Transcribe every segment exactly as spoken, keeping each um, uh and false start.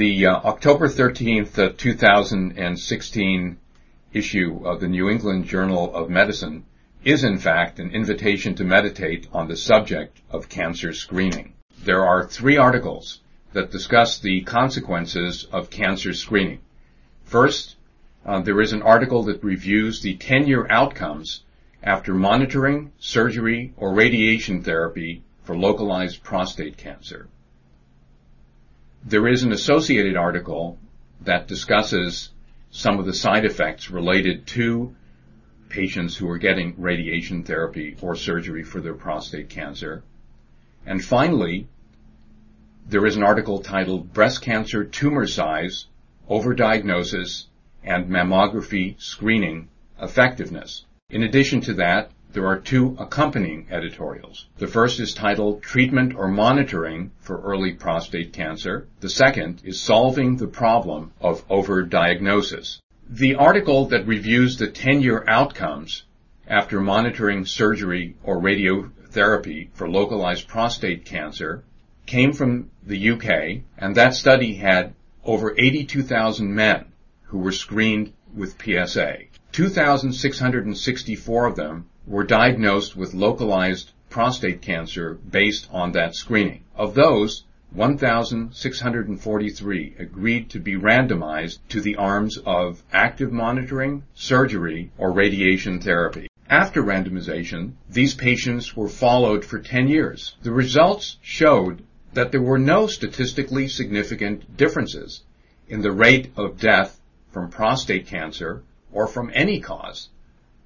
the uh, October thirteenth, uh, two thousand sixteen issue of the New England Journal of Medicine is in fact an invitation to meditate on the subject of cancer screening. There are three articles that discuss the consequences of cancer screening. First, uh, there is an article that reviews the ten-year outcomes after monitoring, surgery, or radiation therapy for localized prostate cancer. There is an associated article that discusses some of the side effects related to patients who are getting radiation therapy or surgery for their prostate cancer. And finally, there is an article titled Breast Cancer Tumor Size, Overdiagnosis, and Mammography Screening Effectiveness. In addition to that, there are two accompanying editorials. The first is titled Treatment or Monitoring for Early Prostate Cancer. The second is Solving the Problem of Overdiagnosis. The article that reviews the ten-year outcomes after monitoring surgery or radiotherapy for localized prostate cancer came from the U K, and that study had over eighty-two thousand men who were screened with P S A. two thousand six hundred sixty-four of them were diagnosed with localized prostate cancer based on that screening. Of those, one thousand six hundred forty-three agreed to be randomized to the arms of active monitoring, surgery, or radiation therapy. After randomization, these patients were followed for ten years. The results showed that there were no statistically significant differences in the rate of death from prostate cancer or from any cause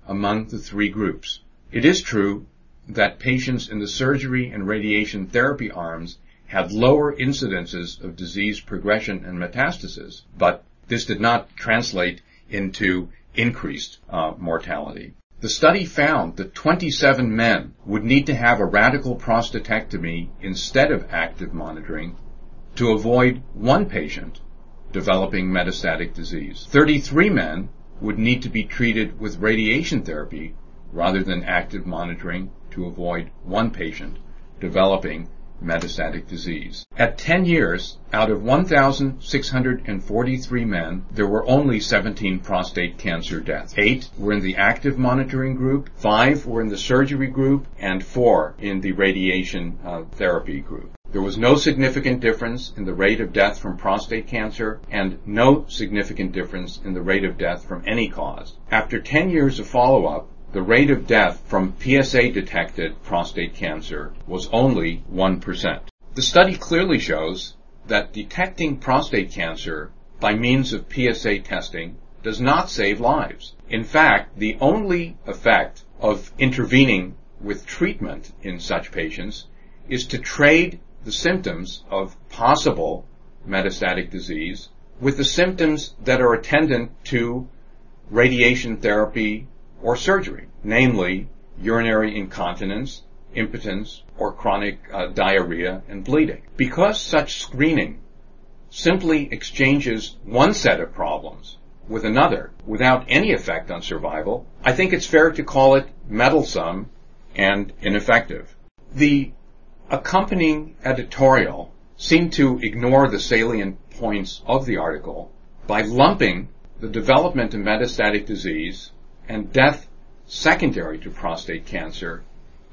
among the three groups. It is true that patients in the surgery and radiation therapy arms had lower incidences of disease progression and metastasis, but this did not translate into increased uh, mortality. The study found that twenty-seven men would need to have a radical prostatectomy instead of active monitoring to avoid one patient developing metastatic disease. thirty-three men would need to be treated with radiation therapy rather than active monitoring to avoid one patient developing metastatic disease. At ten years, out of one thousand six hundred forty-three men, there were only seventeen prostate cancer deaths. Eight were in the active monitoring group, five were in the surgery group, and four in the radiation uh, therapy group. There was no significant difference in the rate of death from prostate cancer and no significant difference in the rate of death from any cause. After ten years of follow-up, the rate of death from P S A-detected prostate cancer was only one percent. The study clearly shows that detecting prostate cancer by means of P S A testing does not save lives. In fact, the only effect of intervening with treatment in such patients is to trade the symptoms of possible metastatic disease with the symptoms that are attendant to radiation therapy or surgery, namely urinary incontinence, impotence, or chronic uh, diarrhea and bleeding. Because such screening simply exchanges one set of problems with another without any effect on survival, I think it's fair to call it meddlesome and ineffective. The accompanying editorial seemed to ignore the salient points of the article by lumping the development of metastatic disease and death secondary to prostate cancer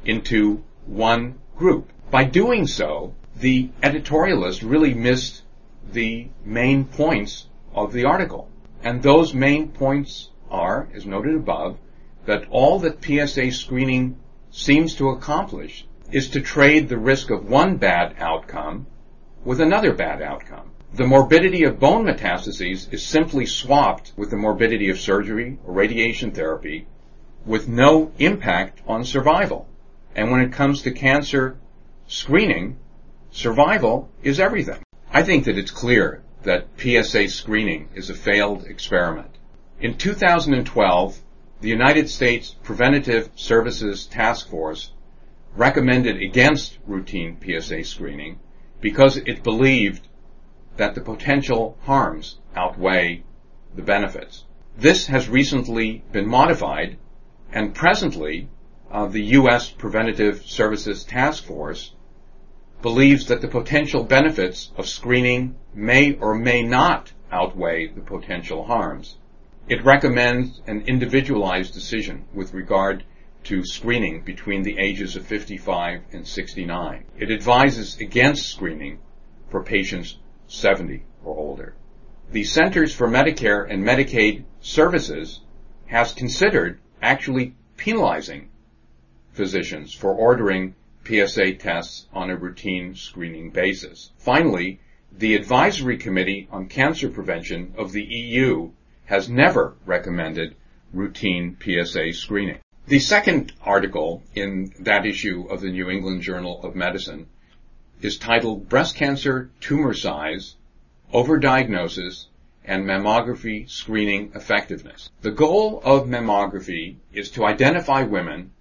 into one group. By doing so, the editorialist really missed the main points of the article. And those main points are, as noted above, that all that P S A screening seems to accomplish is to trade the risk of one bad outcome with another bad outcome. The morbidity of bone metastases is simply swapped with the morbidity of surgery or radiation therapy with no impact on survival. And when it comes to cancer screening, survival is everything. I think that it's clear that P S A screening is a failed experiment. In two thousand twelve, the United States Preventative Services Task Force recommended against routine P S A screening because it believed that the potential harms outweigh the benefits. This has recently been modified, and presently uh, the U S Preventative Services Task Force believes that the potential benefits of screening may or may not outweigh the potential harms. It recommends an individualized decision with regard to screening between the ages of fifty-five and sixty-nine. It advises against screening for patients seventy or older. The Centers for Medicare and Medicaid Services has considered actually penalizing physicians for ordering P S A tests on a routine screening basis. Finally, the Advisory Committee on Cancer Prevention of the E U has never recommended routine P S A screening. The second article in that issue of the New England Journal of Medicine is titled Breast Cancer Tumor Size, Overdiagnosis, and Mammography Screening Effectiveness. The goal of mammography is to identify women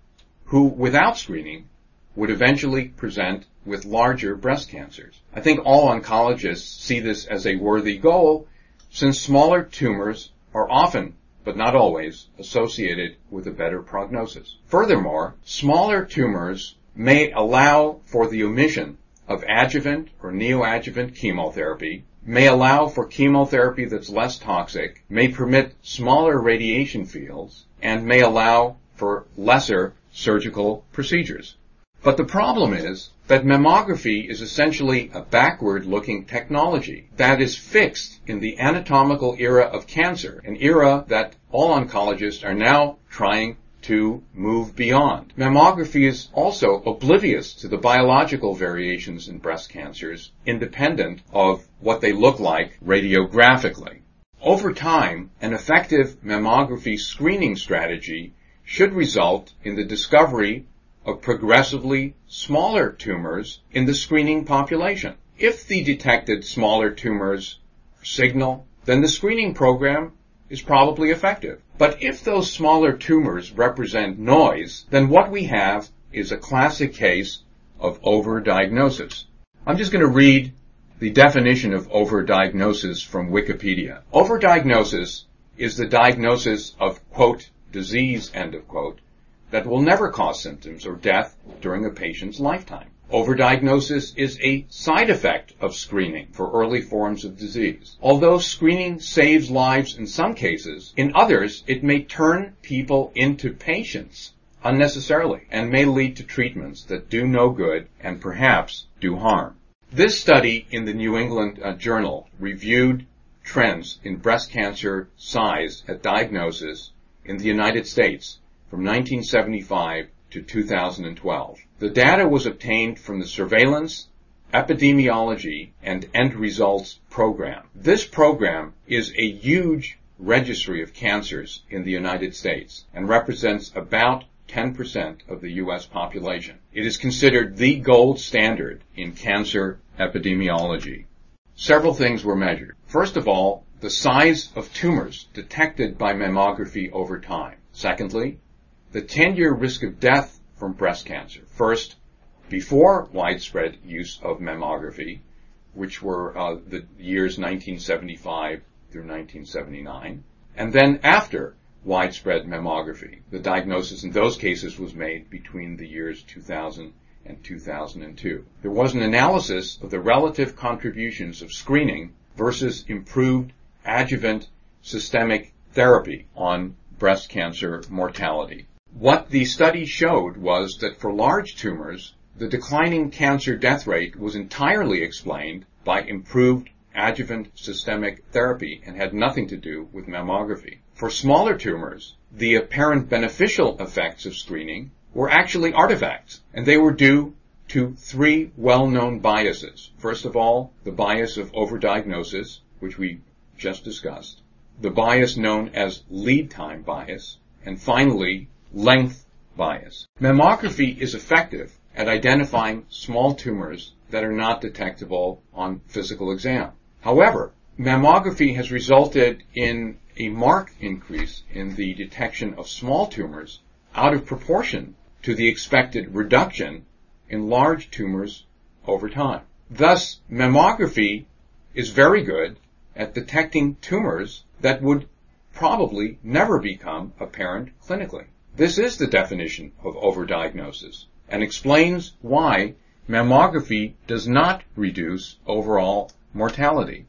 who, without screening, would eventually present with larger breast cancers. I think all oncologists see this as a worthy goal, since smaller tumors are often, but not always, associated with a better prognosis. Furthermore, smaller tumors may allow for the omission of adjuvant or neoadjuvant chemotherapy, may allow for chemotherapy that's less toxic, may permit smaller radiation fields, and may allow for lesser surgical procedures. But the problem is that mammography is essentially a backward-looking technology that is fixed in the anatomical era of cancer, an era that all oncologists are now trying to move beyond. Mammography is also oblivious to the biological variations in breast cancers, independent of what they look like radiographically. Over time, an effective mammography screening strategy should result in the discovery of progressively smaller tumors in the screening population. If the detected smaller tumors are signal, then the screening program is probably effective. But if those smaller tumors represent noise, then what we have is a classic case of overdiagnosis. I'm just going to read the definition of overdiagnosis from Wikipedia. Overdiagnosis is the diagnosis of, quote, disease, end of quote, that will never cause symptoms or death during a patient's lifetime. Overdiagnosis is a side effect of screening for early forms of disease. Although screening saves lives in some cases, in others it may turn people into patients unnecessarily and may lead to treatments that do no good and perhaps do harm. This study in the New England uh, Journal reviewed trends in breast cancer size at diagnosis in the United States from nineteen seventy-five to two thousand twelve. The data was obtained from the Surveillance, Epidemiology, and End Results Program. This program is a huge registry of cancers in the United States and represents about ten percent of the U S population. It is considered the gold standard in cancer epidemiology. Several things were measured. First of all, the size of tumors detected by mammography over time. Secondly, the ten-year risk of death from breast cancer, first before widespread use of mammography, which were uh, the years nineteen seventy-five through nineteen seventy-nine, and then after widespread mammography. The diagnosis in those cases was made between the years two thousand and two thousand two. There was an analysis of the relative contributions of screening versus improved adjuvant systemic therapy on breast cancer mortality. What the study showed was that for large tumors, the declining cancer death rate was entirely explained by improved adjuvant systemic therapy and had nothing to do with mammography. For smaller tumors, the apparent beneficial effects of screening were actually artifacts, and they were due to three well-known biases. First of all, the bias of overdiagnosis, which we just discussed, the bias known as lead time bias, and finally, length bias. Mammography is effective at identifying small tumors that are not detectable on physical exam. However, mammography has resulted in a marked increase in the detection of small tumors out of proportion to the expected reduction in large tumors over time. Thus, mammography is very good at detecting tumors that would probably never become apparent clinically. This is the definition of overdiagnosis and explains why mammography does not reduce overall mortality.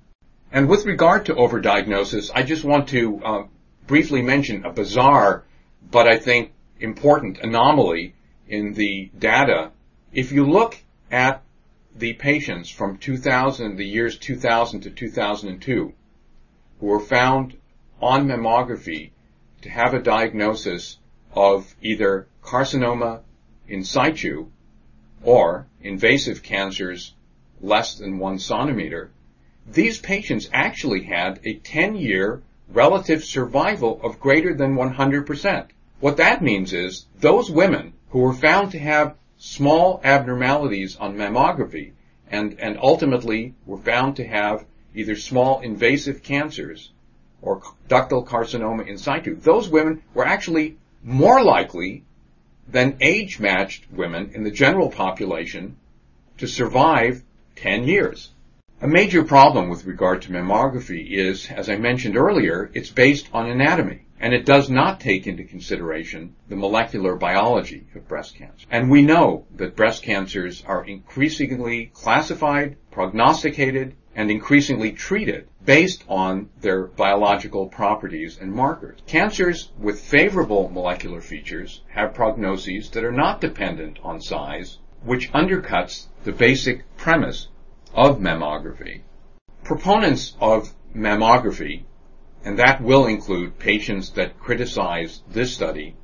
And with regard to overdiagnosis, I just want to uh, briefly mention a bizarre, but I think important anomaly in the data. If you look at the patients from two thousand, the years two thousand to two thousand two, who were found on mammography to have a diagnosis of either carcinoma in situ or invasive cancers less than one centimeter, these patients actually had a ten-year relative survival of greater than one hundred percent. What that means is those women who were found to have small abnormalities on mammography and, and ultimately were found to have either small invasive cancers or ductal carcinoma in situ, those women were actually more likely than age-matched women in the general population to survive ten years. A major problem with regard to mammography is, as I mentioned earlier, it's based on anatomy, and it does not take into consideration the molecular biology of breast cancer. And we know that breast cancers are increasingly classified, prognosticated, and increasingly treated based on their biological properties and markers. Cancers with favorable molecular features have prognoses that are not dependent on size, which undercuts the basic premise of mammography. Proponents of mammography, and that will include patients that criticize this study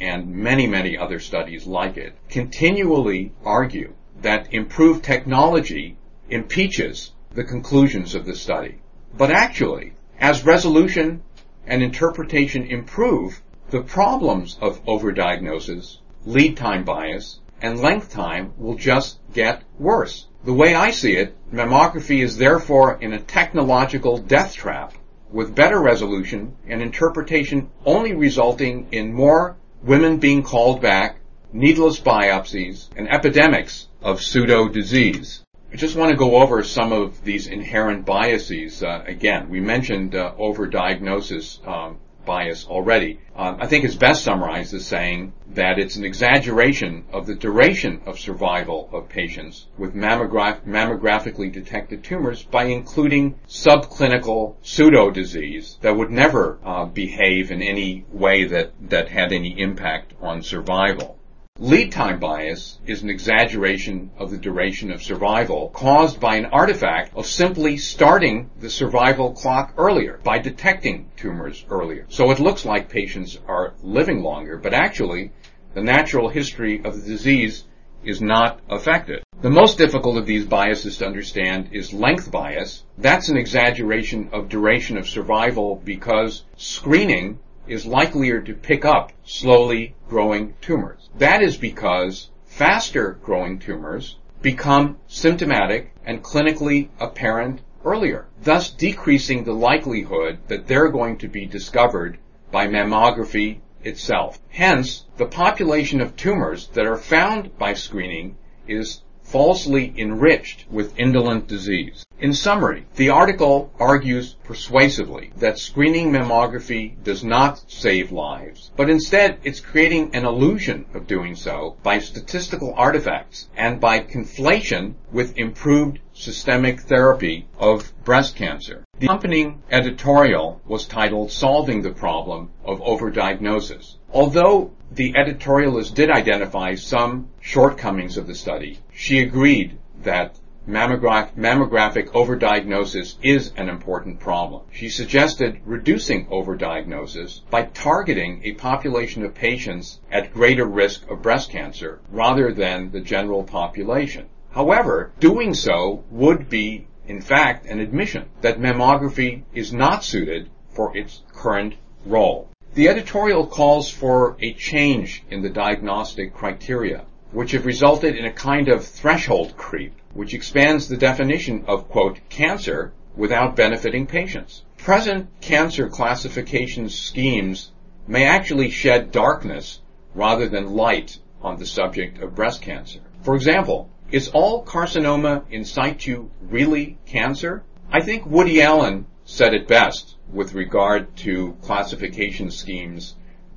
and many, many other studies like it, continually argue that improved technology impeaches the conclusions of the study. But actually, as resolution and interpretation improve, the problems of overdiagnosis, lead time bias, and length time will just get worse. The way I see it, mammography is therefore in a technological death trap, with better resolution and interpretation only resulting in more women being called back, needless biopsies, and epidemics of pseudo-disease. I just want to go over some of these inherent biases. Uh, again, we mentioned uh, overdiagnosis um, bias already. Uh, I think it's best summarized as saying that it's an exaggeration of the duration of survival of patients with mammograph- mammographically detected tumors by including subclinical pseudo-disease that would never uh, behave in any way that, that had any impact on survival. Lead time bias is an exaggeration of the duration of survival caused by an artifact of simply starting the survival clock earlier, by detecting tumors earlier. So it looks like patients are living longer, but actually the natural history of the disease is not affected. The most difficult of these biases to understand is length bias. That's an exaggeration of duration of survival because screening is likelier to pick up slowly growing tumors. That is because faster growing tumors become symptomatic and clinically apparent earlier, thus decreasing the likelihood that they're going to be discovered by mammography itself. Hence, the population of tumors that are found by screening is falsely enriched with indolent disease. In summary, the article argues persuasively that screening mammography does not save lives, but instead it's creating an illusion of doing so by statistical artifacts and by conflation with improved systemic therapy of breast cancer. The accompanying editorial was titled Solving the Problem of Overdiagnosis. Although the editorialist did identify some shortcomings of the study, she agreed that Mammograph, mammographic overdiagnosis is an important problem. She suggested reducing overdiagnosis by targeting a population of patients at greater risk of breast cancer rather than the general population. However, doing so would be, in fact, an admission that mammography is not suited for its current role. The editorial calls for a change in the diagnostic criteria, which have resulted in a kind of threshold creep, which expands the definition of, quote, cancer without benefiting patients. Present cancer classification schemes may actually shed darkness rather than light on the subject of breast cancer. For example, is all carcinoma in situ really cancer? I think Woody Allen said it best with regard to classification schemes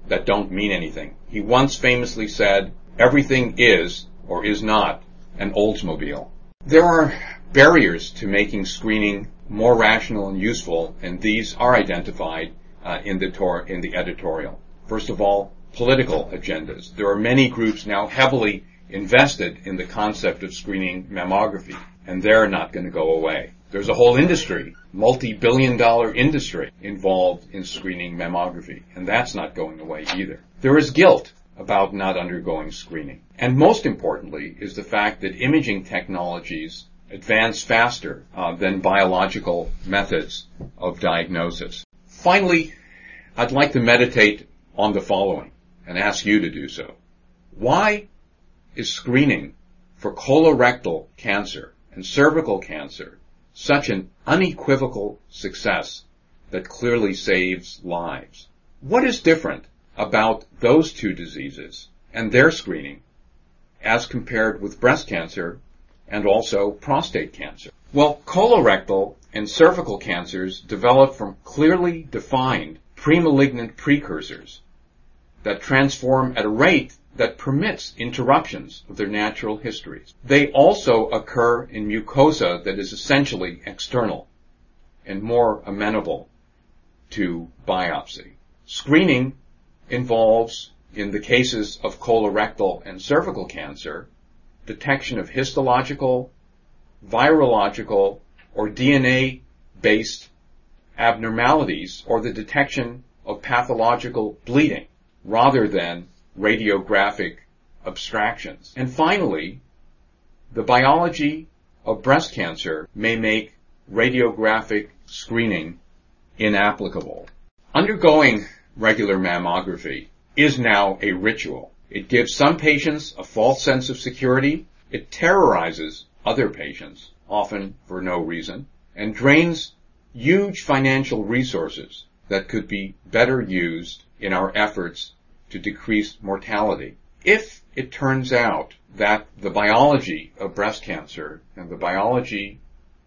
that don't mean anything. He once famously said, "Everything is or is not and Oldsmobile. There are barriers to making screening more rational and useful, and these are identified uh, in the tor- in the editorial. First of all, political agendas. There are many groups now heavily invested in the concept of screening mammography, and they're not going to go away. There's a whole industry, multi-billion dollar industry, involved in screening mammography, and that's not going away either. There is guilt about not undergoing screening. And most importantly is the fact that imaging technologies advance faster uh, than biological methods of diagnosis. Finally, I'd like to meditate on the following and ask you to do so. Why is screening for colorectal cancer and cervical cancer such an unequivocal success that clearly saves lives? What is different about those two diseases and their screening as compared with breast cancer and also prostate cancer? Well, colorectal and cervical cancers develop from clearly defined premalignant precursors that transform at a rate that permits interruptions of their natural histories. They also occur in mucosa that is essentially external and more amenable to biopsy. Screening involves, in the cases of colorectal and cervical cancer, detection of histological, virological, or D N A-based abnormalities, or the detection of pathological bleeding, rather than radiographic abstractions. And finally, the biology of breast cancer may make radiographic screening inapplicable. Undergoing regular mammography is now a ritual. It gives some patients a false sense of security, it terrorizes other patients, often for no reason, and drains huge financial resources that could be better used in our efforts to decrease mortality. If it turns out that the biology of breast cancer and the biology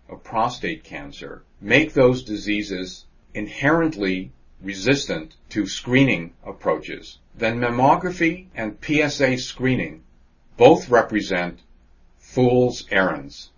of prostate cancer make those diseases inherently resistant to screening approaches, then mammography and P S A screening both represent fool's errands.